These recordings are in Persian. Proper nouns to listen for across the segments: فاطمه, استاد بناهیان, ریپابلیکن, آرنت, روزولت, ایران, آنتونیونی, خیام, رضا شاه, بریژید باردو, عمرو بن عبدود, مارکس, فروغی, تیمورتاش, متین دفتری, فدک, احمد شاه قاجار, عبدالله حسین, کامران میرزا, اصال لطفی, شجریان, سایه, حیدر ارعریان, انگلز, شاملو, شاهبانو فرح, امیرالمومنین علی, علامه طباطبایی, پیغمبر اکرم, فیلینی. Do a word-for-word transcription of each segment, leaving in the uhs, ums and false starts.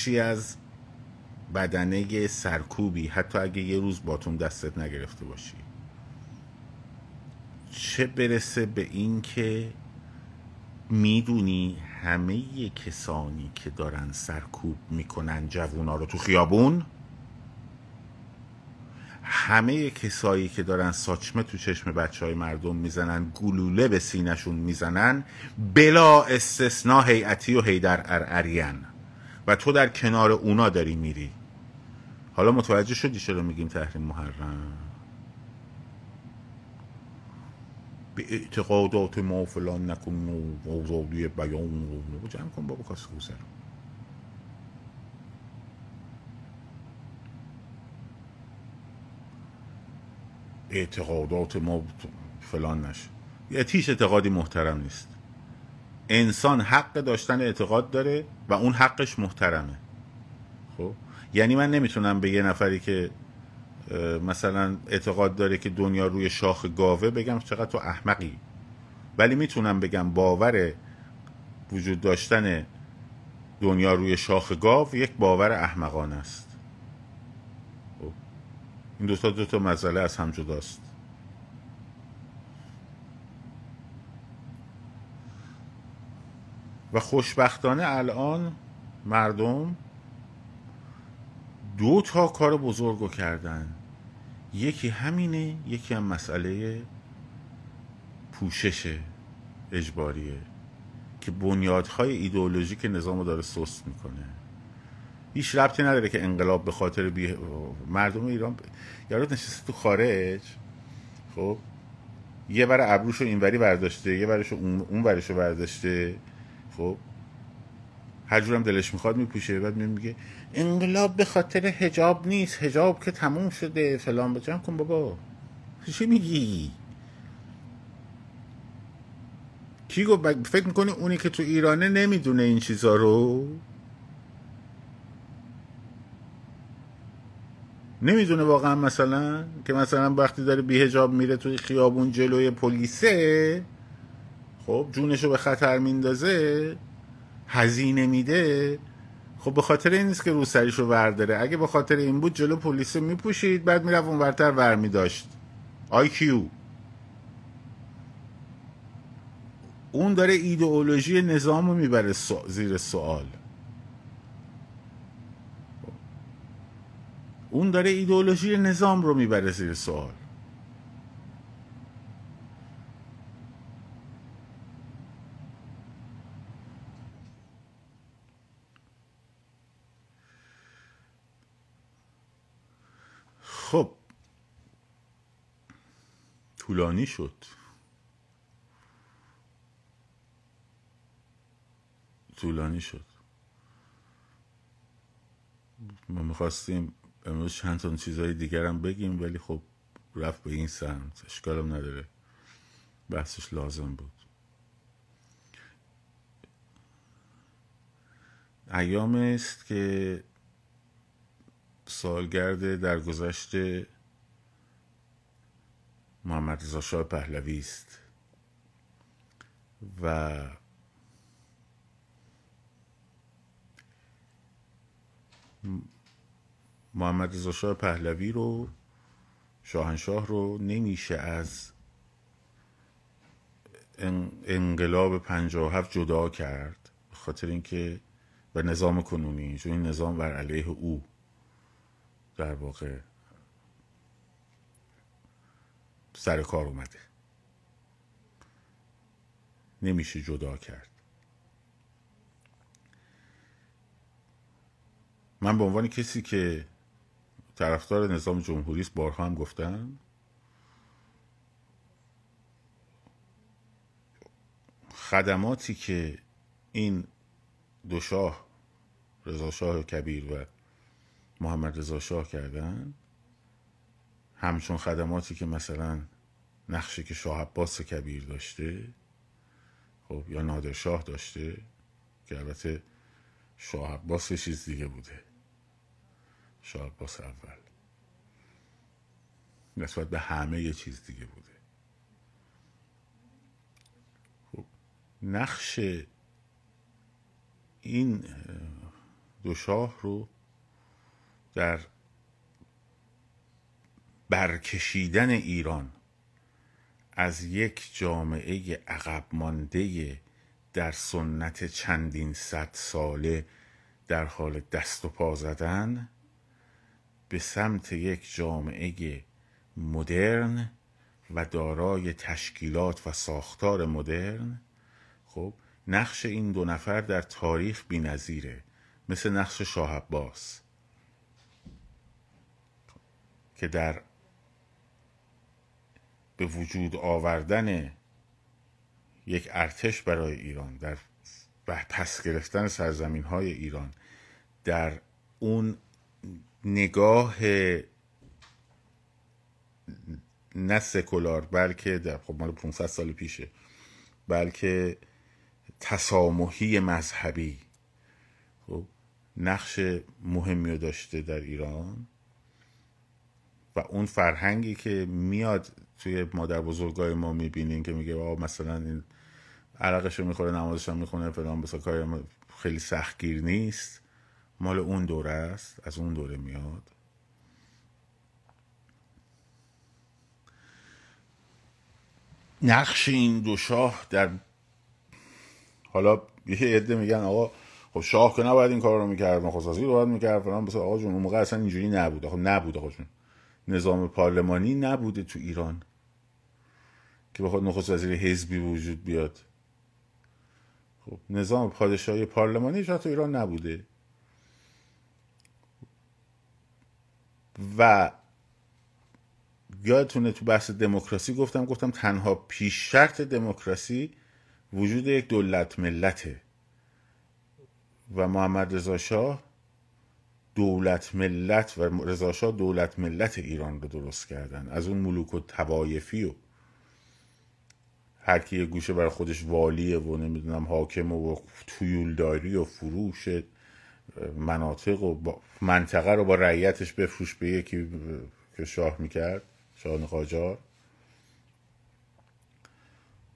بخشی از بدنه سرکوبی، حتی اگه یه روز باتون دستت نگرفته باشی. چه برسه به این که میدونی همه کسانی که دارن سرکوب میکنن جوونا رو تو خیابون، همه کسایی که دارن ساچمه تو چشم بچهای مردم میزنن، گلوله به سینه‌شون میزنن، بلا استثناء هیئتی و حیدر ارعریان، و تو در کنار اونا داری میری. حالا متوجه شدی چرا میگیم تحریم محرم؟ به اعتقادات ما فلان نکن و آزادی بیان رو جمع کن بابا کاسه کوسه. اعتقادات ما فلان نشه، یه تیش اعتقادی محترم نیست. انسان حق داشتن اعتقاد داره و اون حقش محترمه. خب یعنی من نمیتونم به یه نفری که مثلا اعتقاد داره که دنیا روی شاخ گاوه بگم چقدر تو احمقی، ولی میتونم بگم باور وجود داشتن دنیا روی شاخ گاو یک باور احمقانه است. این دوتا دوتا مسئله از هم جداست. و خوشبختانه الان مردم دو تا کار بزرگو کردن، یکی همینه، یکی هم مسئله پوشش اجباریه که بنیادهای ایدئولوژیک نظامو داره سست میکنه. هیچ ربطی نداره که انقلاب به خاطر بی... مردم ایران ب... یارو نشسته تو خارج، خب یه بر ابروشو اینوری برداشته، یه برشو اون اون برشو برداشته، خب هر جورم دلش میخواد میپوشه، بعد میگه انقلاب به خاطر حجاب نیست، حجاب که تموم شده فلان. بچم کن بابا، چی میگی؟ کی گفت؟ ب... فکر میکنی اونی که تو ایرانه نمیدونه این چیزا رو؟ نمیدونه واقعا مثلا که مثلا وقتی داره بی حجاب میره توی خیابون جلوی پلیسه، خب جونشو به خطر میندازه، هزینه میده، خب به خاطر این نیست که روسریشو ورداره. اگه به خاطر این بود جلو پلیسه میپوشید، بعد میرفت اون ورتر ور میداشت. آی کیو اون داره ایدئولوژی نظامو میبره زیر سوال، اون داره ایدئولوژی نظام رو میبره زیر سوال. خب طولانی شد. طولانی شد. ما میخواستیم امروز چند تا چیزهای دیگر هم بگیم، ولی خب رفت به این سمت، اشکالم نداره، بحثش لازم بود. ایام است که سالگرد درگذشت محمدرضا شاه پهلوی است و محمدرضا شاه پهلوی رو، شاهنشاه رو، نمیشه از انقلاب پنجاه و هفت جدا کرد، به خاطر اینکه و نظام کنونی، چون این نظام بر علیه او در واقع سر کار اومده، نمیشه جدا کرد. من به عنوان کسی که طرفدار نظام جمهوری است بارها هم گفتم، خدماتی که این دو شاه، رضا شاه کبیر و محمدرضا شاه کردن، همچون خدماتی که مثلا نقشی که شاه عباس کبیر داشته، خب یا نادر شاه داشته، که البته شاه عباس چیز دیگه بوده، شاه عباس اول نسبت به همه یه چیز دیگه بوده. خب نقش این دو شاه رو در برکشیدن ایران از یک جامعه عقب مانده در سنت چندین صد ساله در حال دست و پا زدن به سمت یک جامعه مدرن و دارای تشکیلات و ساختار مدرن، خب نقش این دو نفر در تاریخ بی‌نظیره، مثل نقش شاه عباس که در به وجود آوردن یک ارتش برای ایران، در پس گرفتن سرزمین های ایران، در اون نگاه نه سکولار بلکه در خب مال پانصد سال پیشه، بلکه تسامحی مذهبی، خب نقش مهمی داشته در ایران و اون فرهنگی که میاد توی مادر بزرگای ما میبینین که میگه آه مثلا این عرقشو میخوره نمازشو میخونه فلان بسا کاری خیلی سختگیر نیست، مال اون دوره است، از اون دوره میاد. نقش این دو شاه در حالا یه عده میگن آقا خب شاه که نباید این کار رو میکرد، نخست وزیر رو باید میکرد فلان بسا. آقا جون اون موقع اصلا اینجوری نبوده، خب نبوده، خب جون نظام پارلمانی نبوده تو ایران که بخواد نخست وزیر حزبی وجود بیاد. خب نظام پادشاهی پارلمانی شاید تو ایران نبوده و یادتونه تو بحث دموکراسی گفتم گفتم تنها پیش شرط دموکراسی وجود یک دولت ملته و محمدرضا شاه دولت ملت و رضا شاه دولت ملت ایران رو درست کردن، از اون ملوک و طوایفی و هر کی یه گوشه برای خودش والیه و نمیدونم حاکم و تویولداری و فروش مناطق و منطقه رو با رعیتش بفروش به یکی که شاه میکرد، شاه قاجار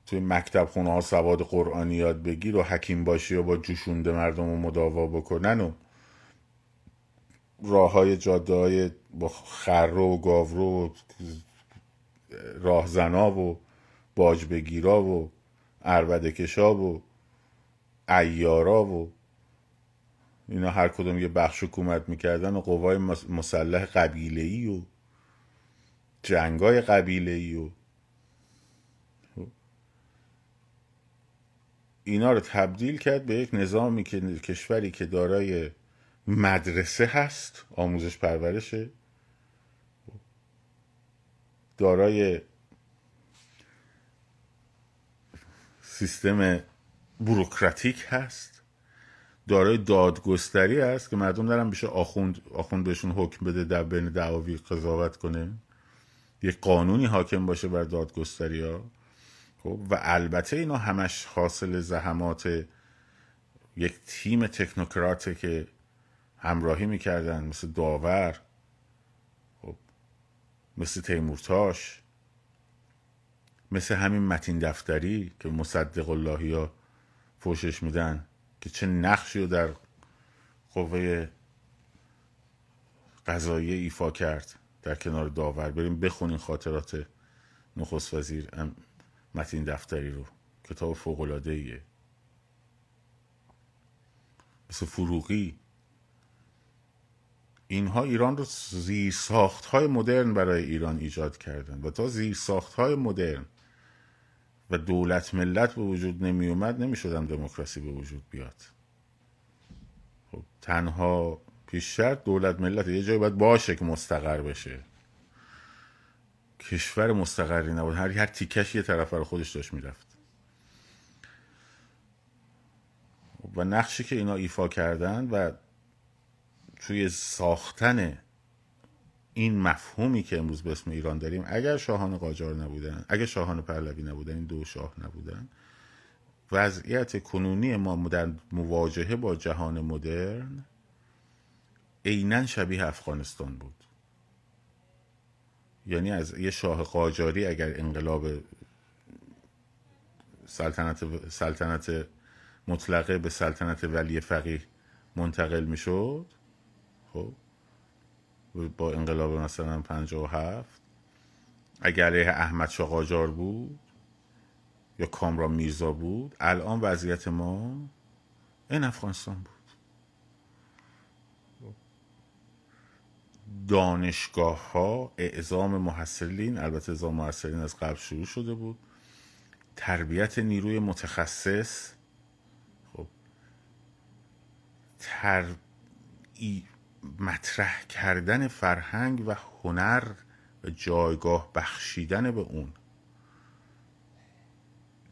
توی مکتب خونه ها سواد قرآنی یاد بگیر و حکیم باشی و با جوشونده مردم رو مداوا بکنن و راه های جاده های با خرو و گاورو و راه زنا و باج بگیرا و عربده کشا و عیارا و اینا هر کدوم یه بخش حکومت میکردن و قوای مسلح قبیله‌ای و جنگای قبیله‌ای و اینا رو تبدیل کرد به یک نظامی که کشوری که دارای مدرسه هست، آموزش پرورشه، دارای سیستم بوروکراتیک هست، دارای دادگستری هست که مردم دارن بشه آخوند آخوند بهشون حکم بده، در بین دعاوی قضاوت کنه، یک قانونی حاکم باشه بر دادگستری ها. خب و البته اینا همش حاصل زحمات یک تیم تکنوکراته که همراهی میکردن، مثل داور، خب مثل تیمورتاش، مثل همین متین دفتری که مصدق اللهی ها فوشش میدن که چه نقشی رو در قوه قضاییه ایفا کرد در کنار داور. بریم بخونین خاطرات نخست وزیر متین دفتری رو، کتاب فوق‌العاده‌ایه. مثل فروغی، اینها ایران رو زیر ساخت‌های مدرن برای ایران ایجاد کردن و تا زیر ساخت‌های مدرن و دولت ملت به وجود نمی اومد نمی شدن دموکراسی به وجود بیاد. خب تنها پیش شرط دولت ملت، یه جایی باید باشه که مستقر بشه. کشور مستقری نبود، هر هر تیکش یه طرف رو خودش داشت میرفت. و نقشی که اینا ایفا کردن و توی ساختن این مفهومی که امروز به اسم ایران داریم، اگر شاهان قاجار نبودن، اگر شاهان پهلوی نبودن، این دو شاه نبودن، وضعیت کنونی ما در مواجهه با جهان مدرن عیناً شبیه افغانستان بود. یعنی از یه شاه قاجاری اگر انقلاب سلطنت سلطنت مطلقه به سلطنت ولی فقیه منتقل میشد، خب با انقلاب مثلا پنجاه و هفت اگر علیه احمد شاه قاجار بود یا کامران میرزا بود، الان وضعیت ما این افغانستان بود. دانشگاه ها، اعزام محصلین، البته اعزام محصلین از قبل شروع شده بود، تربیت نیروی متخصص، خب تر... مطرح کردن فرهنگ و هنر و جایگاه بخشیدن به اون،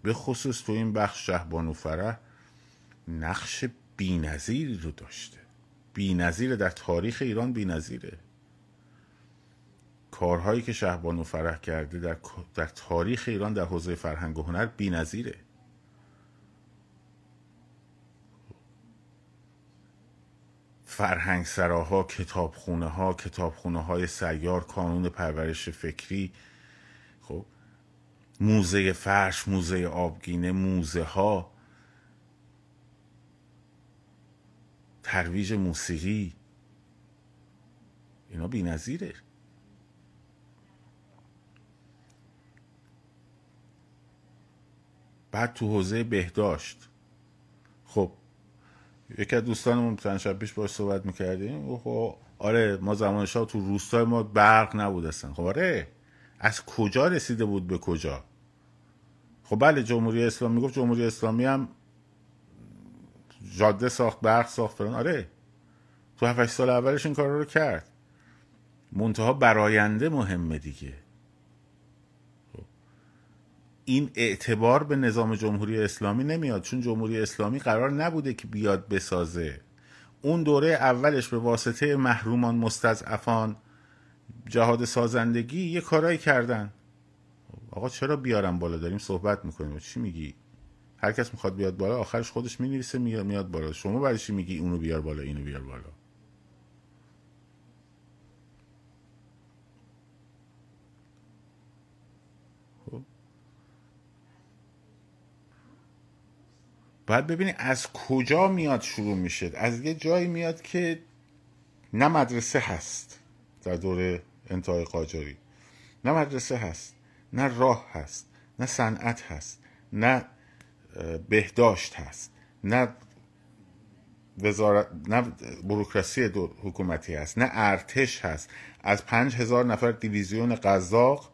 به خصوص تو این بخش شاهبانو فرح نقش بی‌نظیری رو داشته، بی‌نظیره در تاریخ ایران، بی‌نظیره. کارهایی که شاهبانو فرح کرده در در تاریخ ایران در حوزه فرهنگ و هنر بی‌نظیره. فرهنگ سراها، کتابخونه ها، کتابخونه های سیار، کانون پرورش فکری، خب موزه فرش، موزه آبگینه، موزه ها، ترویج موسیقی، اینا بی‌نظیره. بعد تو حوزه بهداشت، خب یکی از دوستانمون چند شب پیش باهاش صحبت میکردیم، خب آره ما زمان شاه تو روستای ما برق نبود اصلا. خب آره از کجا رسیده بود به کجا؟ خب بله جمهوری اسلامی میگفت، جمهوری اسلامی هم جاده ساخت، برق ساخت، فران. آره تو هفت سال اولش این کار رو کرد، منتها براینده مهمه دیگه. این اعتبار به نظام جمهوری اسلامی نمیاد، چون جمهوری اسلامی قرار نبوده که بیاد بسازه. اون دوره اولش به واسطه محرومان، مستضعفان، جهاد سازندگی یه کارایی کردن. آقا چرا بیارم بالا؟ داریم صحبت میکنیم، چی میگی؟ هر کس میخواد بیاد بالا آخرش خودش مینویسه میاد بالا. شما برای چی میگی اونو بیار بالا، اینو بیار بالا؟ باید ببینید از کجا میاد، شروع میشه از یه جایی میاد که نه مدرسه هست در دوره انتهای قاجاری، نه مدرسه هست، نه راه هست، نه صنعت هست، نه بهداشت هست، نه وزارت، نه بوروکراسی حکومتی هست، نه ارتش هست. از پنج هزار نفر دیویزیون قزاق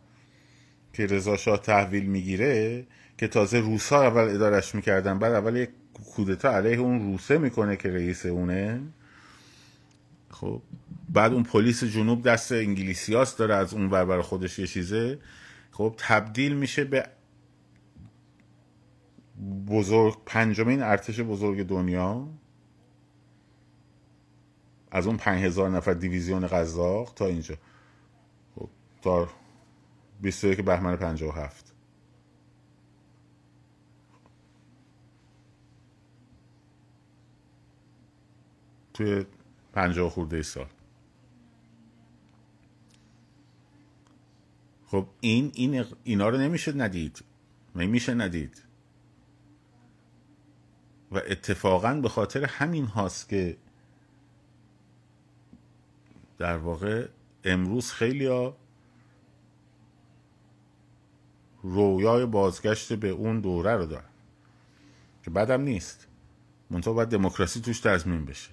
که رضا شاه تحویل میگیره، که تازه روس‌ها اول ادارش میکردن، بعد اول یک کودتا علیه اون روسه میکنه که رئیس اونه، خب بعد اون پلیس جنوب دست انگلیسیاست، داره از اون ور برای خودش یه چیزه، خب تبدیل میشه به بزرگ پنجمین ارتش بزرگ دنیا، از اون پنج هزار نفر دیویزیون قزاق تا اینجا، خب تا بیست و یک بهمن پنجاه و هفت. توی پنجاه خورده سال. خب این این اینا رو نمیشه ندید، نمیشه ندید. و اتفاقاً به خاطر همین هاست که در واقع امروز خیلیا رویای بازگشت به اون دوره رو دارن، که بعدم نیست، منتها باید دموکراسی توش تضمین بشه،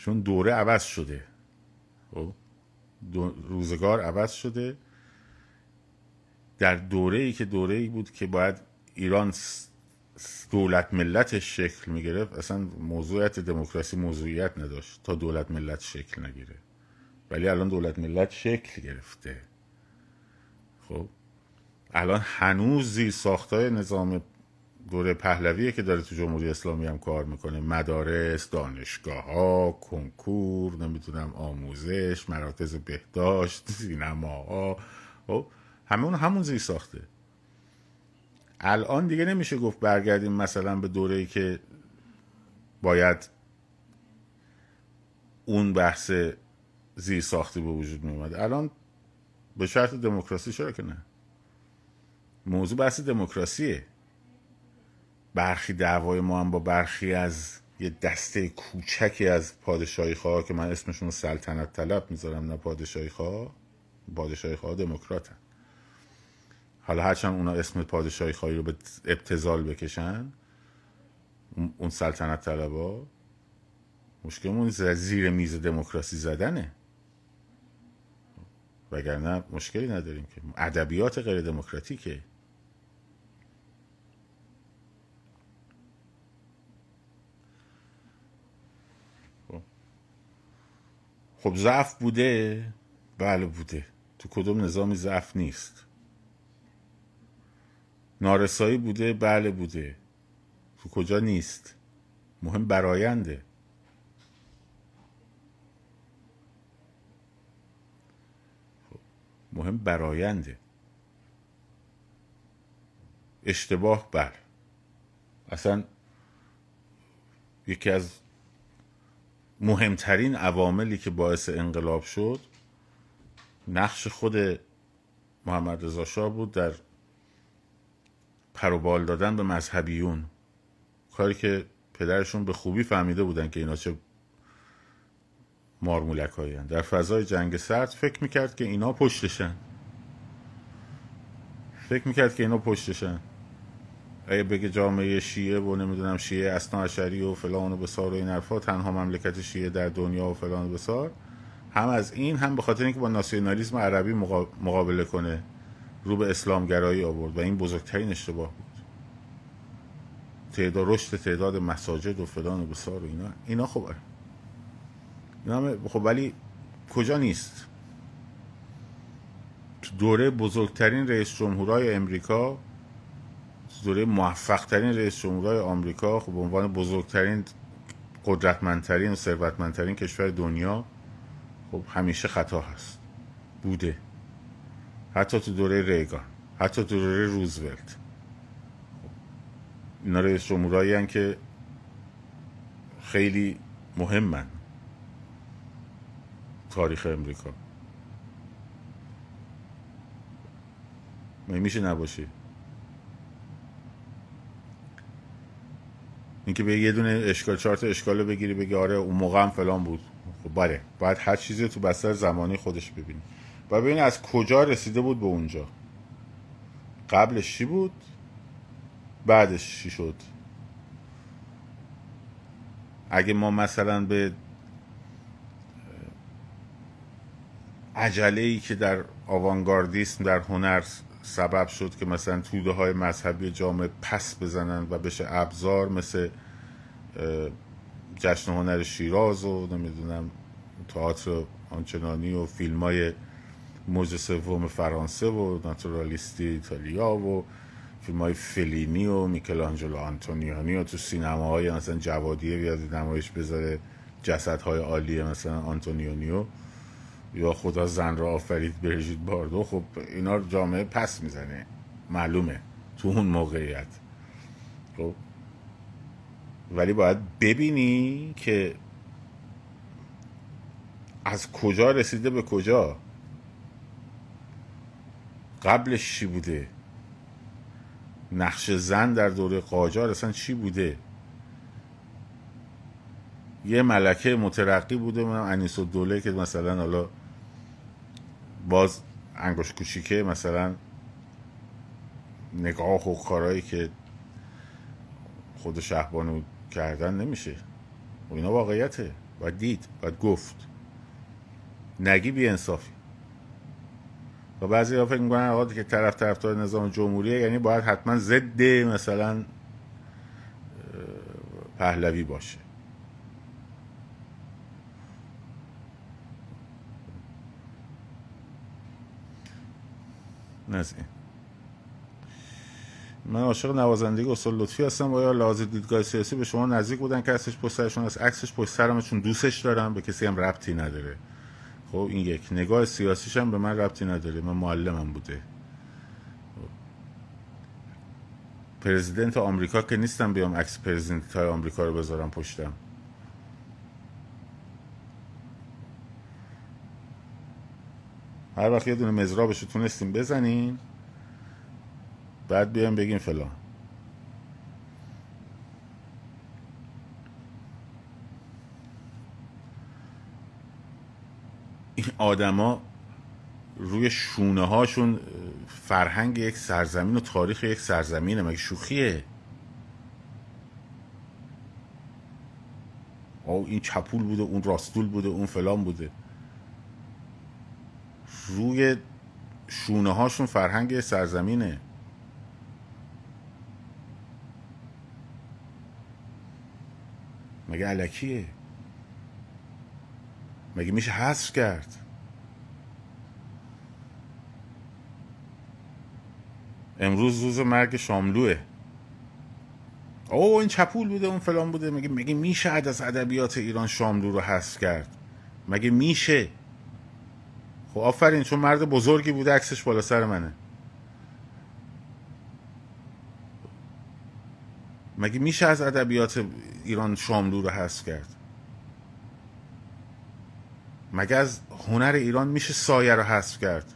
چون دوره عوض شده، روزگار عوض شده. در دوره‌ای که دوره‌ای بود که باید ایران دولت ملتش شکل می‌گرفت، اصلا موضوعیت دموکراسی موضوعیت نداشت تا دولت ملت شکل نگیره، ولی الان دولت ملت شکل گرفته. خب الان هنوز زیر ساختای نظام دوره پهلویه که داره تو جمهوری اسلامی هم کار میکنه، مدارس، دانشگاه‌ها، کنکور، نمیدونم آموزش، مراکز بهداشت، سینماها، خب همه اون همون زیر ساخته. الان دیگه نمیشه گفت برگردیم مثلا به دوره‌ای که باید اون بحث زیر ساختی به وجود میومد. الان به شرط دموکراسی، چرا که نه، موضوع بحث دموکراسیه. برخی دعوای ما هم با برخی از یه دسته کوچکی از پادشاهی‌خواها که من اسمشون رو سلطنت طلب میذارم، نه پادشاهی‌خواه. پادشاهی‌خواه دموکراتن. حالا هرچند اونا اسم پادشاهی‌خواهی رو به ابتذال بکشن، اون سلطنت طلبا مشکلمون زیر میز دموکراسی زدنه، وگرنه مشکلی نداریم که. ادبیات غیر دموکراتیکه. خب ضعف بوده؟ بله بوده. تو کدوم نظامی ضعف نیست؟ نارسایی بوده؟ بله بوده. تو کجا نیست؟ مهم براینده. مهم براینده. اشتباه بر اصلا یکی از مهمترین عواملی که باعث انقلاب شد نقش خود محمدرضا شاه بود در پروبال دادن به مذهبیون، کاری که پدرشون به خوبی فهمیده بودن که اینا چه مارمولک هایی هن. در فضای جنگ سرد فکر میکرد که اینا پشتشن، فکر میکرد که اینا پشتشن اگه بگه جامعه شیعه و نمیدونم شیعه اثناعشری و فلان و بسار و این حرفا تنها مملکت شیعه در دنیا و فلان و بسار، هم از این هم به خاطر اینکه با ناسیونالیسم عربی مقابله کنه رو به اسلامگرایی آورد و این بزرگترین اشتباه بود. تعداد رشد تعداد مساجد و فلان و بسار و اینا اینا خب اینا خب ولی کجا نیست؟ دوره بزرگترین رئیس جمهورای امریکا، دوره موفق ترین رئیس جمهورهای آمریکا، خب به عنوان بزرگترین قدرتمندترین و ثروتمندترین کشور دنیا خب همیشه خطا هست بوده. حتی تو دوره ریگان، حتی تو دوره روزولت، اینا رئیس جمهورایی هستن که خیلی مهمن تاریخ امریکا. نمیشه نباشه. اینکه به یه دونه اشکال چارت اشکالو بگیری بگی آره اون موقع هم فلان بود، خب بله باید هر چیزی تو بستر زمانی خودش ببینی و ببین از کجا رسیده بود به اونجا، قبلش چی بود، بعدش چی شد. اگه ما مثلا به عجله‌ای که در آوانگاردیسم در هنر سبب شد که مثلا توده های مذهبی جامعه پس بزنن و بشه ابزار مثل جشن هنر شیراز و نمیدونم تئاتر آنچنانی و فیلم های موج سوم فرانسه و ناتورالیستی ایتالیا و فیلم های فیلینی و میکل آنجلو آنتونیونی و تو سینما های مثلا جوادیه بیاد نمایش بذاره جسد های عالی مثلا آنتونیونی یا خدا زن را آفرید بریژید باردو، خب اینا جامعه پس میزنه معلومه تو اون موقعیت. خب ولی باید ببینی که از کجا رسیده به کجا، قبلش چی بوده، نقش زن در دوره قاجار اصلا چی بوده، یه ملکه مترقی بوده منم انیس‌الدوله که مثلا حالا باز انگشت کوچیکه مثلا نگاه و کارهایی که خود شاهبانو کردن نمیشه و اینا واقعیته. باید دید، باید گفت، نگی بی انصافی. و بعضی ها فکر میکنن آقا که طرف طرفدار نظام جمهوریه یعنی باید حتما ضد مثلا پهلوی باشه. نزید. من عاشق نوازندگی اصال لطفی هستم و یا لحاظ دیدگاه سیاسی به شما نزدیک بودن که اصلش پشت سرشون از عکسش پشت سرمه چون دوستش دارم، به کسی هم ربطی نداره. خب این یک نگاه سیاسیش هم به من ربطی نداره، من معلمم بوده. پرزیدنت آمریکا که نیستم بیام عکس پرزیدنت های آمریکا رو بذارم پشتم. هر وقت یه دونه مزرابش رو تونستیم بزنین بعد بیایم بگیم فلان. این آدما روی شونه هاشون فرهنگ یک سرزمین و تاریخ یک سرزمینه، مگه شوخیه؟ او این چپول بوده، اون راستول بوده، اون فلان بوده. روی شونه هاشون فرهنگ سرزمینه. مگه الکیه؟ مگه میشه حذف کرد؟ امروز روز مرگ شاملوه. اوه این چپول بوده، اون فلان بوده. مگه مگه میشه از ادبیات ایران شاملو رو حذف کرد؟ مگه میشه؟ خب آفرین، چون مرد بزرگی بوده، عکسش بالا سر منه. مگه میشه از ادبیات ایران شاملو رو حذف کرد؟ مگه از هنر ایران میشه سایه رو حذف کرد؟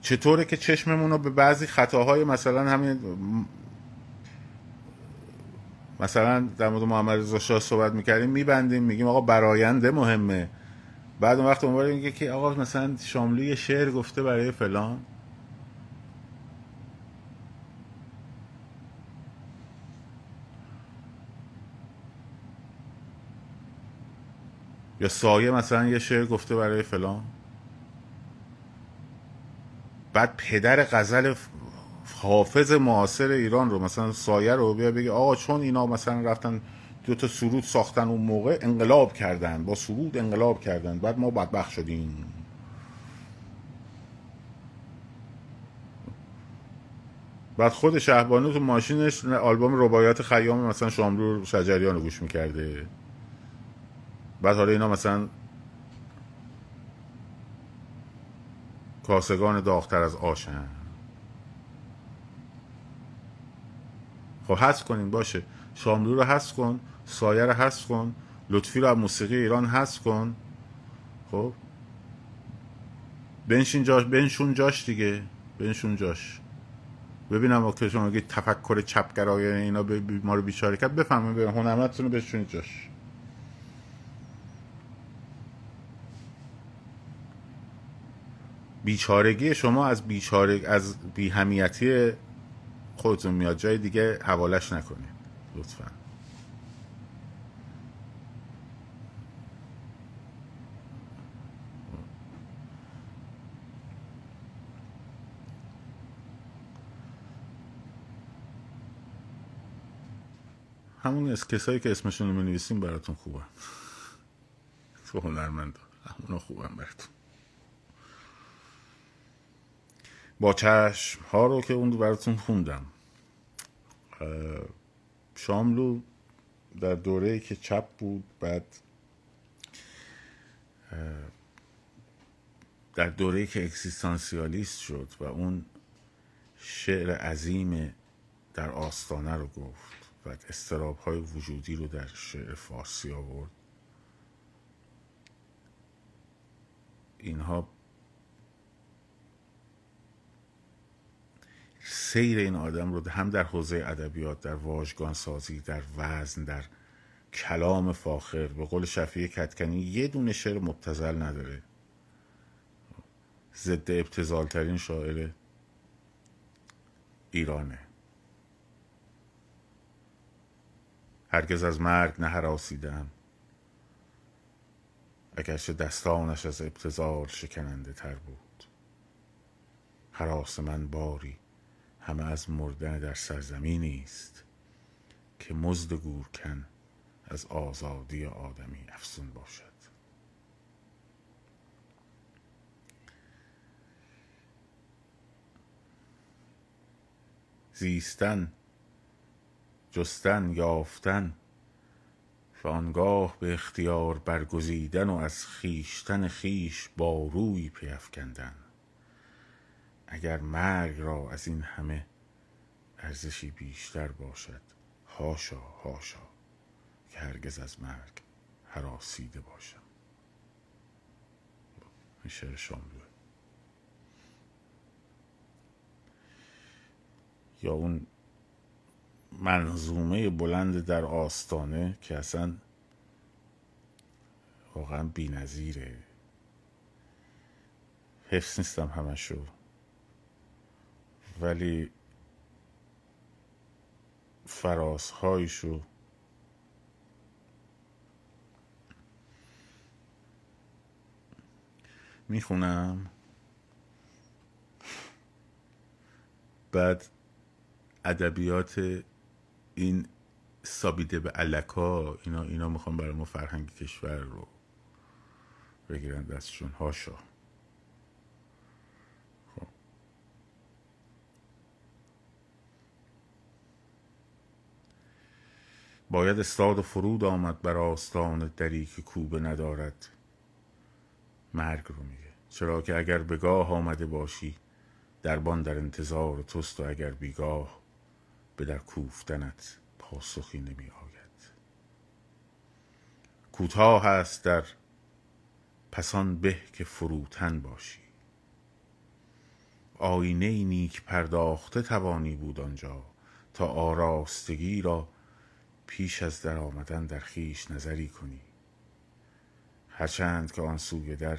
چطوره که چشممون رو به بعضی خطاهای مثلا همین مثلا در مورد محمدرضا شاه صحبت میکردیم میبندیم میگیم آقا براینده مهمه، بعد اون وقت اونوری میگه که آقا مثلا شاملو یه شعر گفته برای فلان. یا سایه مثلا یه شعر گفته برای فلان. بعد پدر غزل حافظ معاصر ایران رو مثلا سایه رو بیا بگه آقا چون اینا مثلا رفتن دو تا سرود ساختن اون موقع، انقلاب کردن، با سرود انقلاب کردن، بعد ما بدبخت شدیم. بعد خود شاهبانو تو ماشینش آلبوم رباعیات خیام مثلا شاملو شجریان رو گوش میکرده. بعد حالا اینا مثلا کاسگان داغتر از آشن. خب حذف کنین، باشه، شاملو رو حذف کن، سایه رو حذف کن، لطفی رو از موسیقی ایران حذف کن. خب بنشین جاش، بنشون جاش دیگه، بنشون جاش. ببینم وقتی شما میگید تفکر چپگرایانه اینا ما رو بیچاره کرد، بفهمید به هنرمندتون رو بنشونید جاش. بیچارگی شما از بیچاره از بی‌همیتی خودتون میاد، جای دیگه حوالش نکنید لطفا. همون از کسایی که اسمشون رو می‌نویسیم براتون خوبه. تو هنرمند همون خوبم براتون. با چشم ها رو که اون رو براتون خوندم. شاملو در دوره‌ای که چپ بود، بعد در دوره‌ای که اکزیستانسیالیست شد و اون شعر عظیم در آستانه رو گفت و اضطراب‌های وجودی رو در شعر فارسی آورد، اینها سیر این آدم رو هم در حوزه ادبیات، در واژگان سازی، در وزن، در کلام فاخر، به قول شفیعی کدکنی یه دونه شعر مبتذل نداره. ضد ابتذال ترین شاعر ایرانه. هرگز از مرگ نه هراسیدم، اگرچه دستانش از ابتذال شکننده تر بود. هراس من باری همه از مردن در سرزمینی است که مزد گورکن از آزادی آدمی افسون باشد. زیستن، جستن، یافتن و آنگاه به اختیار برگزیدن و از خیشتن خیش با روی پیفکندن، اگر مرگ را از این همه ارزشی بیشتر باشد، هاشا هاشا که هرگز از مرگ هراسیده باشم. این شعر شاملوه. یا اون منظومه بلند در آستانه که اصلا واقعا بی نظیره. حفظ نیستم همشو، ولی فرازهایشو میخونم، بعد ادبیات این سابیده به علکا اینا اینا میخوام برای ما فرهنگ کشور رو بگیرن دستشون، هاشا. خب باید استاد فرود آمد بر آستان دری که کوبه ندارد، مرگ رو میگه، چرا که اگر بگاه آمده باشی دربان در انتظار توست و اگر بیگاه به در کوفتنت پاسخی نمی آید. کوتاه هست در پسان به که فروتن باشی، آینه نیک پرداخته توانی بود آنجا تا آراستگی را پیش از در آمدن در خیش نظری کنی، هرچند که آن سوی در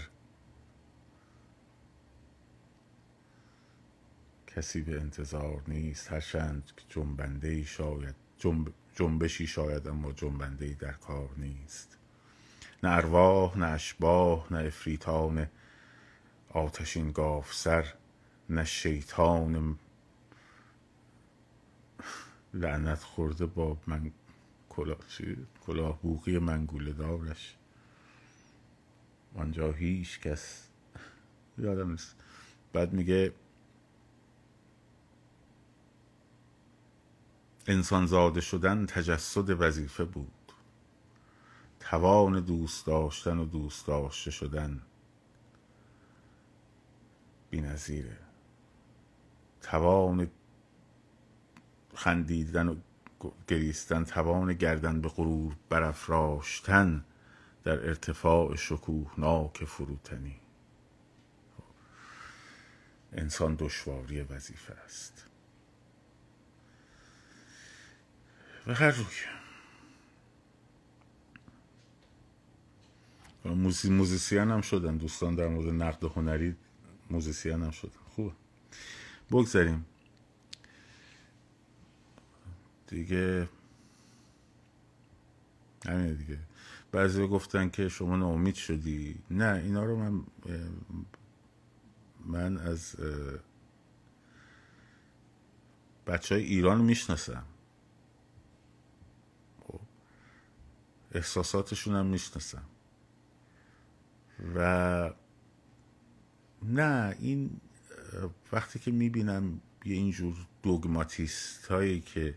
کسی به انتظار نیست، هرچند که جنبنده‌ای شاید جنب... جنبشی شاید اما جنبنده‌ای در کار نیست، نه ارواح، نه اشباح، نه افریتان آتشین گافسر، نه شیطان لعنت خورده با من... کلاه کلا بوقی منگوله دارش، آنجا هیچ کس یادم نیست. بعد میگه انسان زاده شدن تجسد وظیفه بود، توان دوست داشتن و دوست داشته شدن بی‌نظیره، توان خندیدن و گریستن، توان گردن به غرور برافراشتن در ارتفاع شکوهناک فروتنی. انسان دشواری وظیفه است. و هر روی موزیسین هم شدن دوستان، در مورد نقد هنری موزیسین هم شدن. خوب بگذاریم دیگه، همینه دیگه. بعضی گفتن که شما ناامید شدی، نه اینا رو من من از بچه های ایران میشناسم، احساساتشون هم میشناسم، و نه این وقتی که میبینم یه اینجور دوگماتیست هایی که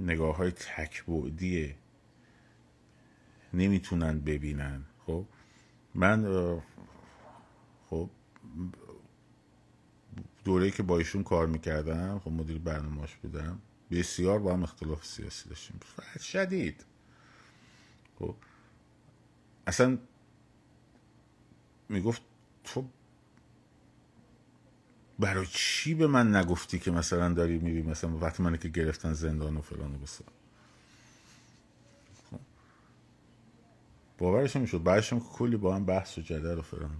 نگاه های تکبعدیه نمیتونن ببینن، خب من خب دوره‌ای که با ایشون کار میکردم، خب مدیر برنامه‌اش بودم، بسیار با هم اختلاف سیاسی داشتیم شدید. خب اصلا میگفت تو برای چی به من نگفتی که مثلا داری میری، مثلا وقتی منه که گرفتن زندان و فلان و بسار، باورش نمیشد. بعدش هم کلی با هم بحث و جدل و فلان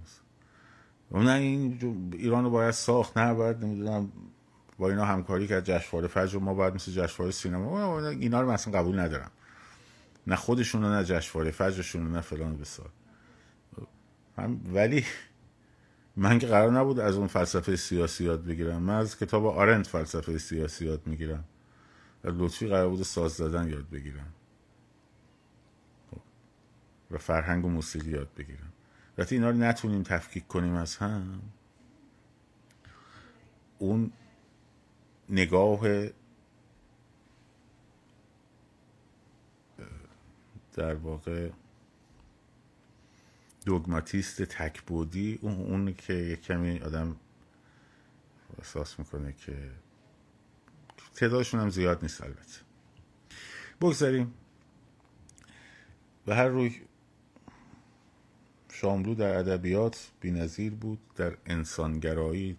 و نه این ایران رو باید ساخت، نه باید نمیدونم با اینا همکاری کرد، جشنواره فجر ما باید مثل جشنواره سینما، اینا رو من اصلا قبول ندارم، نه خودشون رو، نه جشنواره فجرشون رو، نه فلان و بسار. ولی من که قرار نبود از اون فلسفه سیاسی یاد بگیرم، من از کتاب آرنت فلسفه سیاسی یاد میگیرم، لطفی قرار بود ساز زدن یاد بگیرم و فرهنگ و موسیقی یاد بگیرم. وقتی اینا رو نتونیم تفکیک کنیم از هم، اون نگاه در واقع دوگماتیست تکبودی، اون اون که یک کمی آدم احساس میکنه که تعدادشون هم زیاد نیست. البته بگذاریم. به هر روی شاملو در ادبیات بی‌نظیر بود، در انسانگرایی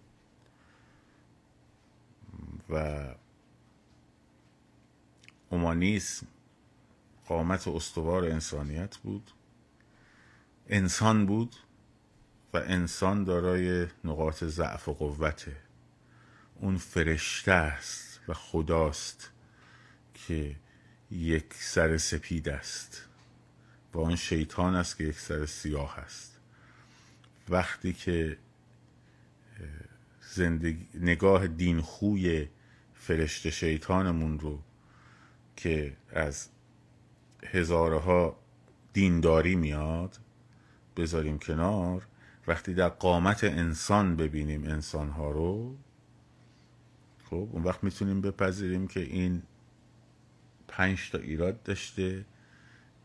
و اومانیسم قامت استوار انسانیت بود، انسان بود و انسان دارای نقاط ضعف و قوته. اون فرشته است و خداست که یک سر سپید است و آن شیطان است که یک سر سیاه است. وقتی که زندگی نگاه دین خوی فرشته شیطانمون رو که از هزارها دینداری میاد بذاریم کنار، وقتی در قامت انسان ببینیم انسانها رو، خب اون وقت میتونیم بپذیریم که این پنج تا ایراد داشته،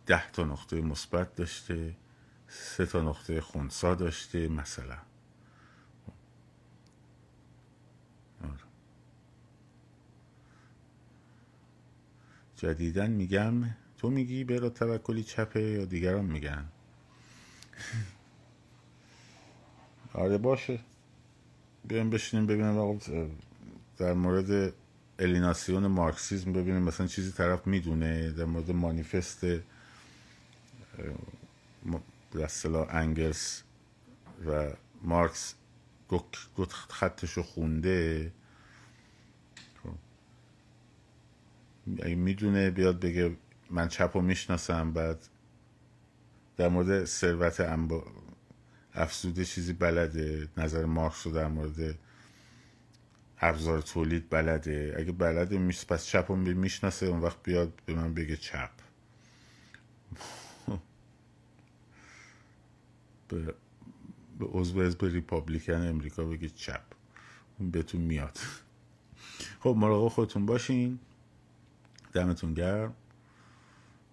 ده تا نقطه مثبت داشته، سه تا نقطه خونسا داشته مثلا. جدیدن میگم تو میگی برو توکلی چپه یا دیگران میگن؟ آره باشه، بیایم بشینیم ببینیم واقعا در مورد الیناسیون مارکسیسم ببینیم مثلا چیزی طرف میدونه، در مورد مانیفست به اصطلاح انگلز و مارکس گفت خطشو خونده، اگه میدونه بیاد بگه من چپو میشناسم، بعد در مورد ثروت انبا افزوده چیزی بلده، نظر مارکس رو در مورد ابزار تولید بلده، اگه بلده میشه پس چپو میشناسه، اون وقت بیاد به من بگه چپ. به به عضو حزب ریپابلیکن امریکا بگه چپ، اون بهتون میاد. خب مراقب خودتون باشین، دمتون گرم،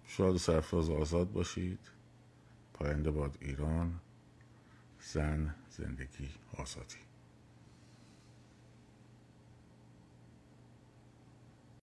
شاد و سرفراز و آزاد باشید. پاینده باد ایران، زن، زندگی، آزادی.